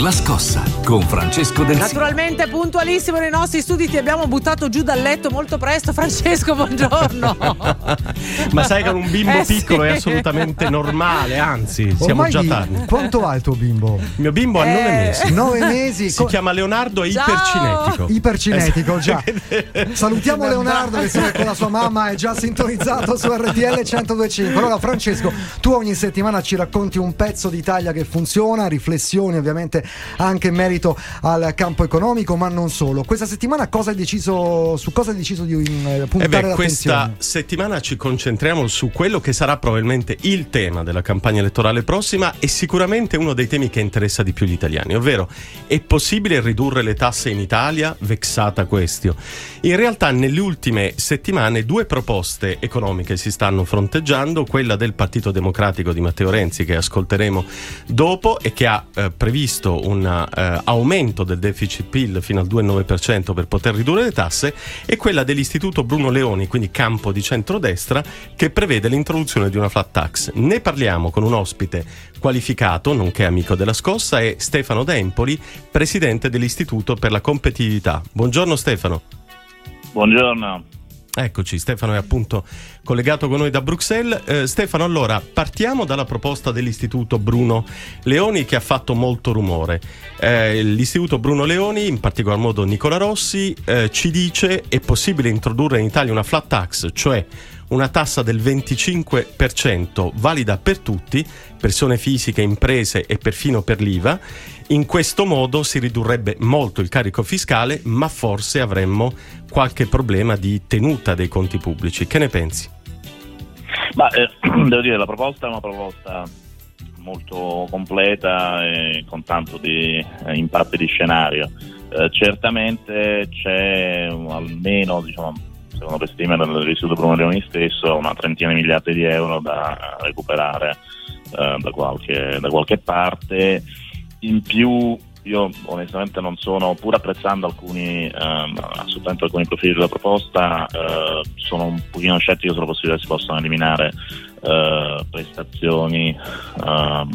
La Scossa con Francesco Delzio. Naturalmente puntualissimo nei nostri studi, ti abbiamo buttato giù dal letto molto presto. Francesco, buongiorno. Ma sai che un bimbo piccolo sì, è assolutamente normale, anzi siamo ormai già tardi. Quanto ha il tuo bimbo? Il mio bimbo ha 9 mesi. 9 mesi. Si chiama Leonardo, è ipercinetico. Già. Salutiamo Leonardo che con la sua mamma è già sintonizzato su RTL 102.5. Allora Francesco, tu ogni settimana ci racconti un pezzo d'Italia che funziona, riflessioni ovviamente anche in merito al campo economico, ma non solo. Questa settimana cosa hai deciso, su cosa hai deciso di puntare l'attenzione? Questa settimana ci concentriamo su quello che sarà probabilmente il tema della campagna elettorale prossima e sicuramente uno dei temi che interessa di più gli italiani, ovvero: è possibile ridurre le tasse in Italia? Vexata questio. In realtà nelle ultime settimane due proposte economiche si stanno fronteggiando, quella del Partito Democratico di Matteo Renzi, che ascolteremo dopo e che ha previsto un aumento del deficit PIL fino al 2,9% per poter ridurre le tasse, e quella dell'Istituto Bruno Leoni, quindi campo di centrodestra, che prevede l'introduzione di una flat tax. Ne parliamo con un ospite qualificato, nonché amico della Scossa, è Stefano da Empoli, presidente dell'Istituto per la Competitività. Buongiorno Stefano. Buongiorno. Eccoci, Stefano è appunto collegato con noi da Bruxelles. Stefano, allora partiamo dalla proposta dell'Istituto Bruno Leoni che ha fatto molto rumore. L'Istituto Bruno Leoni, in particolar modo Nicola Rossi, ci dice: è possibile introdurre in Italia una flat tax, cioè una tassa del 25% valida per tutti, persone fisiche, imprese e perfino per l'IVA. In questo modo si ridurrebbe molto il carico fiscale, ma forse avremmo qualche problema di tenuta dei conti pubblici. Che ne pensi? Ma devo dire, la proposta è una proposta molto completa e con tanto di impatti di scenario. Certamente c'è almeno, secondo le stime dell'Istituto Bruno Leoni stesso, una trentina di miliardi di euro da recuperare da qualche parte. In più io onestamente non sono, pur apprezzando alcuni profili della proposta, sono un pochino scettico sulla possibilità che si possano eliminare prestazioni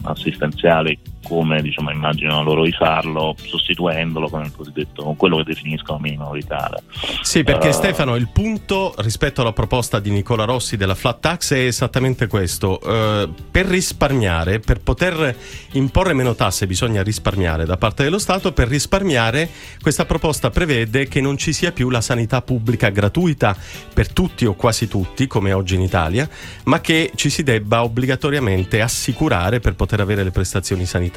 assistenziali come immaginano loro di farlo, sostituendolo con il cosiddetto, con quello che definiscono minimo vitale. Sì, perché Stefano, il punto rispetto alla proposta di Nicola Rossi della flat tax è esattamente questo: per risparmiare, per poter imporre meno tasse bisogna risparmiare da parte dello Stato. Per risparmiare, questa proposta prevede che non ci sia più la sanità pubblica gratuita per tutti o quasi tutti come oggi in Italia, ma che ci si debba obbligatoriamente assicurare per poter avere le prestazioni sanitarie.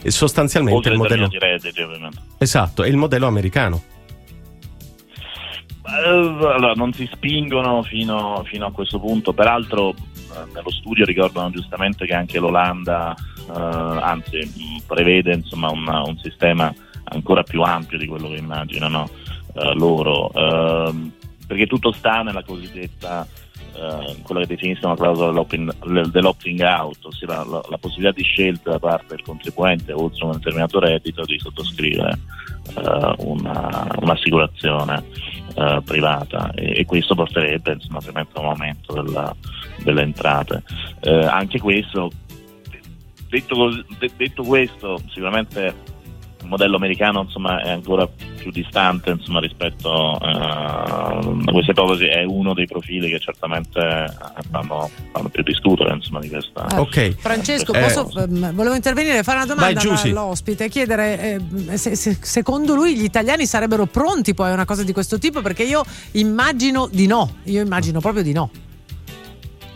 E sostanzialmente il modello di redditi, ovviamente. Esatto, è il modello americano. Allora, non si spingono fino a questo punto. Peraltro nello studio ricordano giustamente che anche l'Olanda prevede un sistema ancora più ampio di quello che immaginano loro, perché tutto sta nella cosiddetta quella che definiscono la clausola dell'opting out, ossia la possibilità di scelta da parte del contribuente, oltre a un determinato reddito, di sottoscrivere un'assicurazione privata, e questo porterebbe ovviamente a un aumento delle entrate. Anche questo, detto questo, sicuramente il modello americano è ancora più distante rispetto a questa ipotesi. È uno dei profili che certamente fanno più discutere di questa. Okay. Francesco, volevo intervenire, fare una domanda all'ospite, chiedere se secondo lui gli italiani sarebbero pronti poi a una cosa di questo tipo, perché io immagino proprio di no.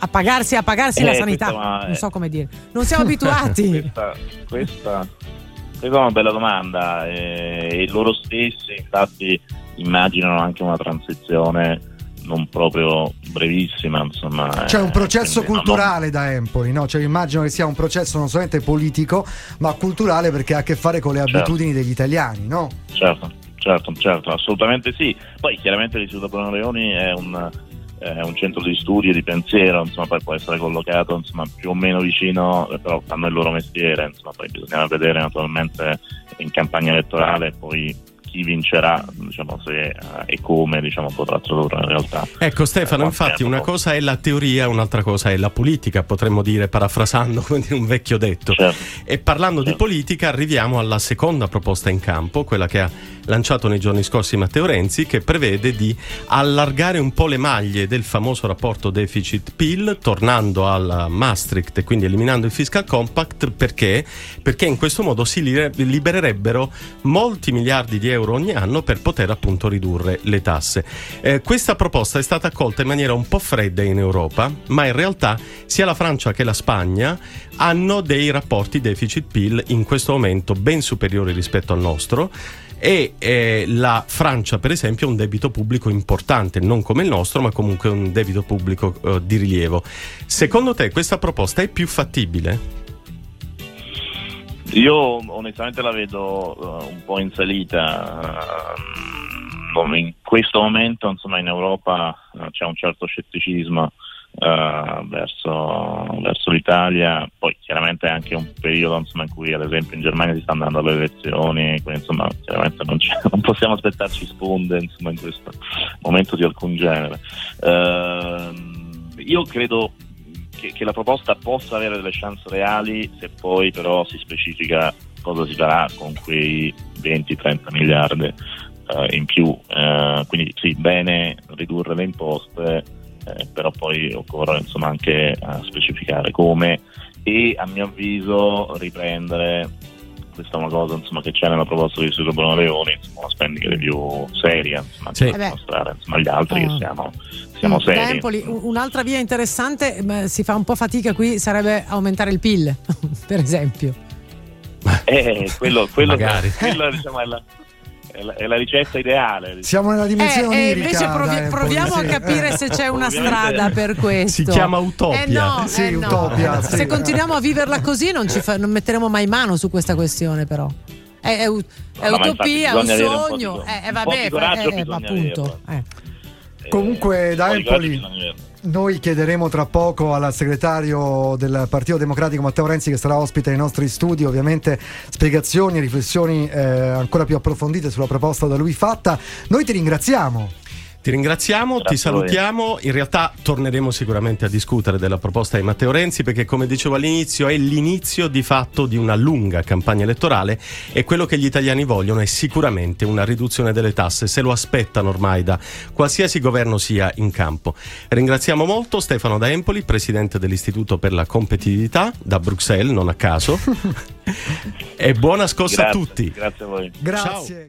A pagarsi la sanità, non so come dire, non siamo abituati. Questa è una bella domanda, e loro stessi infatti immaginano anche una transizione non proprio brevissima. C'è un processo culturale da Empoli, no? Cioè, immagino che sia un processo non solamente politico ma culturale, perché ha a che fare con le abitudini degli italiani, no? Certo, assolutamente sì. Poi chiaramente l'Istituto Bruno Leoni è un centro di studi e di pensiero, poi può essere collocato più o meno vicino, però fanno il loro mestiere, poi bisogna vedere naturalmente in campagna elettorale poi chi vincerà, diciamo, se e come, diciamo, potrà tradurre in realtà. Ecco Stefano, infatti una cosa è la teoria, un'altra cosa è la politica, potremmo dire, parafrasando un vecchio detto. Certo. E parlando di politica arriviamo alla seconda proposta in campo, quella che ha lanciato nei giorni scorsi Matteo Renzi, che prevede di allargare un po' le maglie del famoso rapporto deficit-PIL, tornando al Maastricht e quindi eliminando il fiscal compact, perché in questo modo si libererebbero molti miliardi di euro ogni anno per poter appunto ridurre le tasse. Questa proposta è stata accolta in maniera un po' fredda in Europa, ma in realtà sia la Francia che la Spagna hanno dei rapporti deficit-PIL in questo momento ben superiori rispetto al nostro, e la Francia per esempio ha un debito pubblico importante, non come il nostro ma comunque un debito pubblico di rilievo. Secondo te questa proposta è più fattibile? Io onestamente la vedo un po' in salita. In questo momento, insomma, in Europa c'è un certo scetticismo verso l'Italia. Poi chiaramente è anche un periodo, insomma, in cui ad esempio in Germania si sta andando alle elezioni, quindi insomma chiaramente non possiamo aspettarci sponde, insomma, in questo momento di alcun genere. Io credo che la proposta possa avere delle chance reali, se poi però si specifica cosa si farà con quei 20-30 miliardi in più. Quindi sì, bene ridurre le imposte, però poi occorre, insomma, anche specificare come, e a mio avviso riprendere, questa è una cosa, insomma, che c'è nella proposta di Istituto Bruno Leoni, insomma, una spending review seria, insomma, sì, per mostrare, insomma, agli altri che siamo seri. Empoli, un'altra via interessante, ma si fa un po' fatica qui, sarebbe aumentare il PIL per esempio. Quello diciamo è la ricetta ideale. Siamo nella dimensione onirica. Invece proviamo a capire se c'è una strada per questo. Si chiama utopia. No. Utopia. Se continuiamo a viverla così non metteremo mai mano su questa questione, però. È utopia, è un sogno. Appunto. Comunque da Empoli noi chiederemo tra poco al segretario del Partito Democratico Matteo Renzi, che sarà ospite ai nostri studi, ovviamente spiegazioni e riflessioni ancora più approfondite sulla proposta da lui fatta. Noi ti ringraziamo. Ti ringraziamo, grazie, ti salutiamo. In realtà torneremo sicuramente a discutere della proposta di Matteo Renzi, perché come dicevo all'inizio è l'inizio di fatto di una lunga campagna elettorale, e quello che gli italiani vogliono è sicuramente una riduzione delle tasse, se lo aspettano ormai da qualsiasi governo sia in campo. Ringraziamo molto Stefano da Empoli, presidente dell'Istituto per la Competitività da Bruxelles, non a caso, e buona scossa a tutti. Grazie a voi. Grazie. Ciao.